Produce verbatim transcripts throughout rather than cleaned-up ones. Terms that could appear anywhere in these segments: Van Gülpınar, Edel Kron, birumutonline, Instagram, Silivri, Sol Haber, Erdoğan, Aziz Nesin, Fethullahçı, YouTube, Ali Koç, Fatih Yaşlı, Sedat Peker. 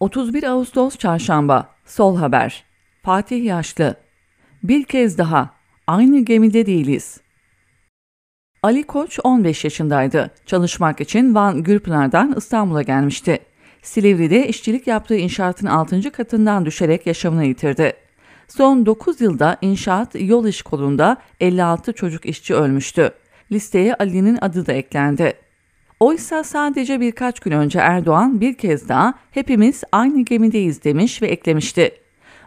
otuz bir Ağustos Çarşamba, Sol Haber, Fatih Yaşlı. Bir kez daha, aynı gemide değiliz. Ali Koç on beş yaşındaydı. Çalışmak için Van Gülpınar'dan İstanbul'a gelmişti. Silivri'de işçilik yaptığı inşaatın altıncı katından düşerek yaşamını yitirdi. Son dokuz yılda inşaat yol iş kolunda elli altı çocuk işçi ölmüştü. Listeye Ali'nin adı da eklendi. Oysa sadece birkaç gün önce Erdoğan bir kez daha hepimiz aynı gemideyiz demiş ve eklemişti.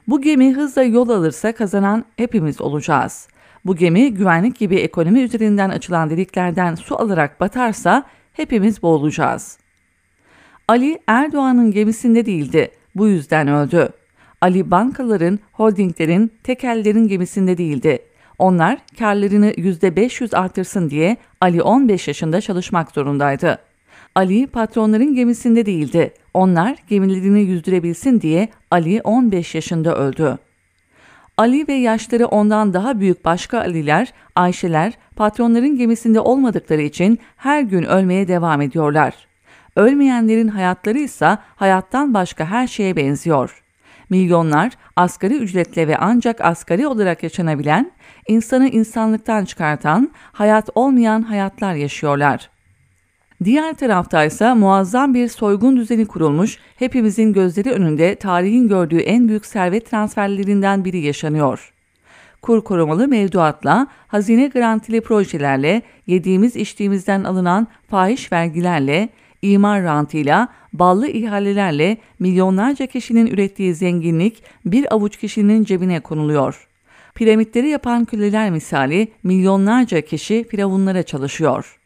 Bu gemi hızla yol alırsa kazanan hepimiz olacağız. Bu gemi güvenlik gibi ekonomi üzerinden açılan deliklerden su alarak batarsa hepimiz boğulacağız. Ali Erdoğan'ın gemisinde değildi. Bu yüzden öldü. Ali bankaların, holdinglerin, tekellerin gemisinde değildi. Onlar karlarını yüzde beş yüz artırsın diye Ali on beş yaşında çalışmak zorundaydı. Ali patronların gemisinde değildi. Onlar gemilerini yüzdürebilsin diye Ali on beş yaşında öldü. Ali ve yaşları ondan daha büyük başka Aliler, Ayşeler patronların gemisinde olmadıkları için her gün ölmeye devam ediyorlar. Ölmeyenlerin hayatları ise hayattan başka her şeye benziyor. Milyonlar asgari ücretle ve ancak asgari olarak yaşanabilen, insanı insanlıktan çıkartan, hayat olmayan hayatlar yaşıyorlar. Diğer taraftaysa muazzam bir soygun düzeni kurulmuş, hepimizin gözleri önünde tarihin gördüğü en büyük servet transferlerinden biri yaşanıyor. Kur korumalı mevduatla, hazine garantili projelerle, yediğimiz içtiğimizden alınan fahiş vergilerle, İmar rantıyla, ballı ihalelerle milyonlarca kişinin ürettiği zenginlik bir avuç kişinin cebine konuluyor. Piramitleri yapan köleler misali milyonlarca kişi firavunlara çalışıyor.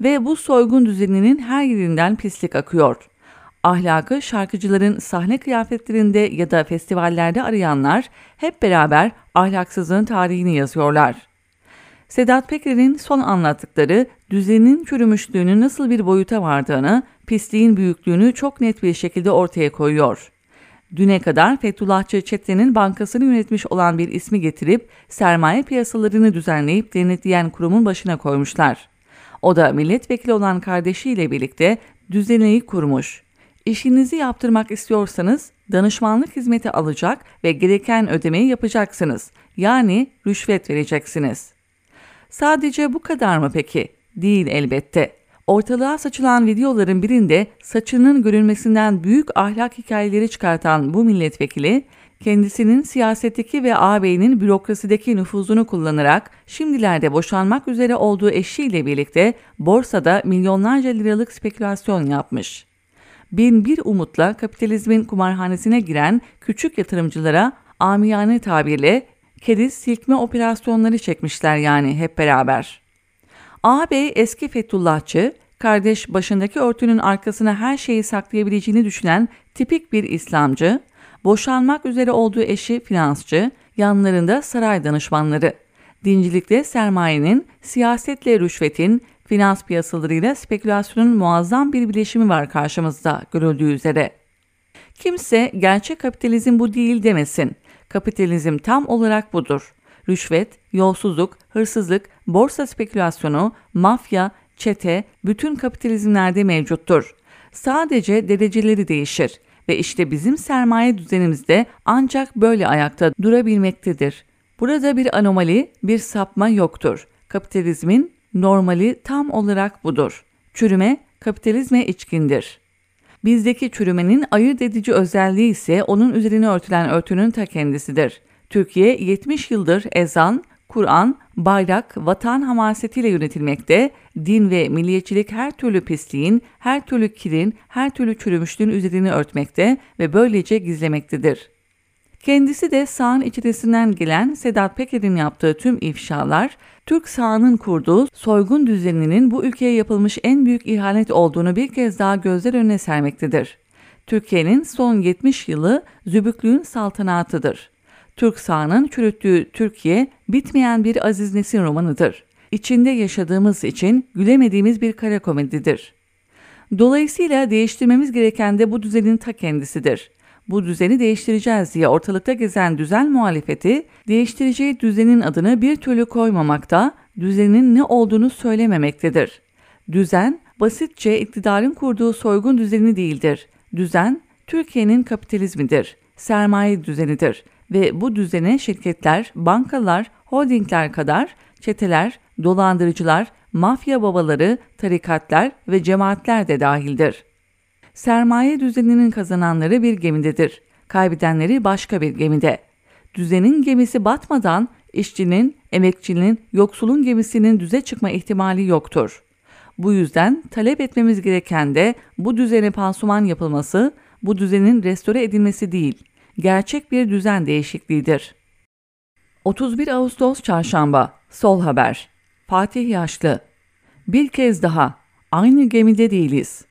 Ve bu soygun düzeninin her yerinden pislik akıyor. Ahlakı şarkıcıların sahne kıyafetlerinde ya da festivallerde arayanlar hep beraber ahlaksızlığın tarihini yazıyorlar. Sedat Peker'in son anlattıkları düzenin çürümüşlüğünün nasıl bir boyuta vardığını, pisliğin büyüklüğünü çok net bir şekilde ortaya koyuyor. Düne kadar Fethullahçı Çetenin bankasını yönetmiş olan bir ismi getirip sermaye piyasalarını düzenleyip denetleyen kurumun başına koymuşlar. O da milletvekili olan kardeşiyle birlikte düzeneyi kurmuş. İşinizi yaptırmak istiyorsanız danışmanlık hizmeti alacak ve gereken ödemeyi yapacaksınız. Yani rüşvet vereceksiniz. Sadece bu kadar mı peki? Değil elbette. Ortalığa saçılan videoların birinde saçının görünmesinden büyük ahlak hikayeleri çıkartan bu milletvekili, kendisinin siyasetteki ve ağabeyinin bürokrasideki nüfuzunu kullanarak şimdilerde boşanmak üzere olduğu eşiyle birlikte borsada milyonlarca liralık spekülasyon yapmış. Bin bir umutla kapitalizmin kumarhanesine giren küçük yatırımcılara amiyane tabirle keriz silkme operasyonları çekmişler yani hep beraber. Ağabey eski Fethullahçı, kardeş başındaki örtünün arkasına her şeyi saklayabileceğini düşünen tipik bir İslamcı, boşanmak üzere olduğu eşi finansçı, yanlarında saray danışmanları. Dincilikte sermayenin, siyasetle rüşvetin, finans piyasalarıyla spekülasyonun muazzam bir bileşimi var karşımızda görüldüğü üzere. Kimse gerçek kapitalizm bu değil demesin. Kapitalizm tam olarak budur. Rüşvet, yolsuzluk, hırsızlık, borsa spekülasyonu, mafya, çete bütün kapitalizmlerde mevcuttur. Sadece dereceleri değişir ve işte bizim sermaye düzenimizde ancak böyle ayakta durabilmektedir. Burada bir anomali, bir sapma yoktur. Kapitalizmin normali tam olarak budur. Çürüme kapitalizme içkindir. Bizdeki çürümenin ayırt edici özelliği ise onun üzerine örtülen örtünün ta kendisidir. Türkiye yetmiş yıldır ezan, Kur'an, bayrak, vatan hamasetiyle yönetilmekte, din ve milliyetçilik her türlü pisliğin, her türlü kirin, her türlü çürümüşlüğün üzerine örtmekte ve böylece gizlemektedir. Kendisi de sağın içerisinden gelen Sedat Peker'in yaptığı tüm ifşalar, Türk sağının kurduğu soygun düzeninin bu ülkeye yapılmış en büyük ihanet olduğunu bir kez daha gözler önüne sermektedir. Türkiye'nin son yetmiş yılı zübüklüğün saltanatıdır. Türk sağının çürüttüğü Türkiye bitmeyen bir Aziz Nesin romanıdır. İçinde yaşadığımız için gülemediğimiz bir kara komedidir. Dolayısıyla değiştirmemiz gereken de bu düzenin ta kendisidir. Bu düzeni değiştireceğiz diye ortalıkta gezen düzen muhalefeti, değiştireceği düzenin adını bir türlü koymamakta, düzenin ne olduğunu söylememektedir. Düzen, basitçe iktidarın kurduğu soygun düzeni değildir. Düzen, Türkiye'nin kapitalizmidir, sermaye düzenidir ve bu düzene şirketler, bankalar, holdingler kadar çeteler, dolandırıcılar, mafya babaları, tarikatlar ve cemaatler de dahildir. Sermaye düzeninin kazananları bir gemidedir, kaybedenleri başka bir gemide. Düzenin gemisi batmadan işçinin, emekçinin, yoksulun gemisinin düze çıkma ihtimali yoktur. Bu yüzden talep etmemiz gereken de bu düzene pansuman yapılması, bu düzenin restore edilmesi değil, gerçek bir düzen değişikliğidir. otuz bir Ağustos Çarşamba, Sol Haber, Fatih Yaşlı. Bir kez daha, aynı gemide değiliz.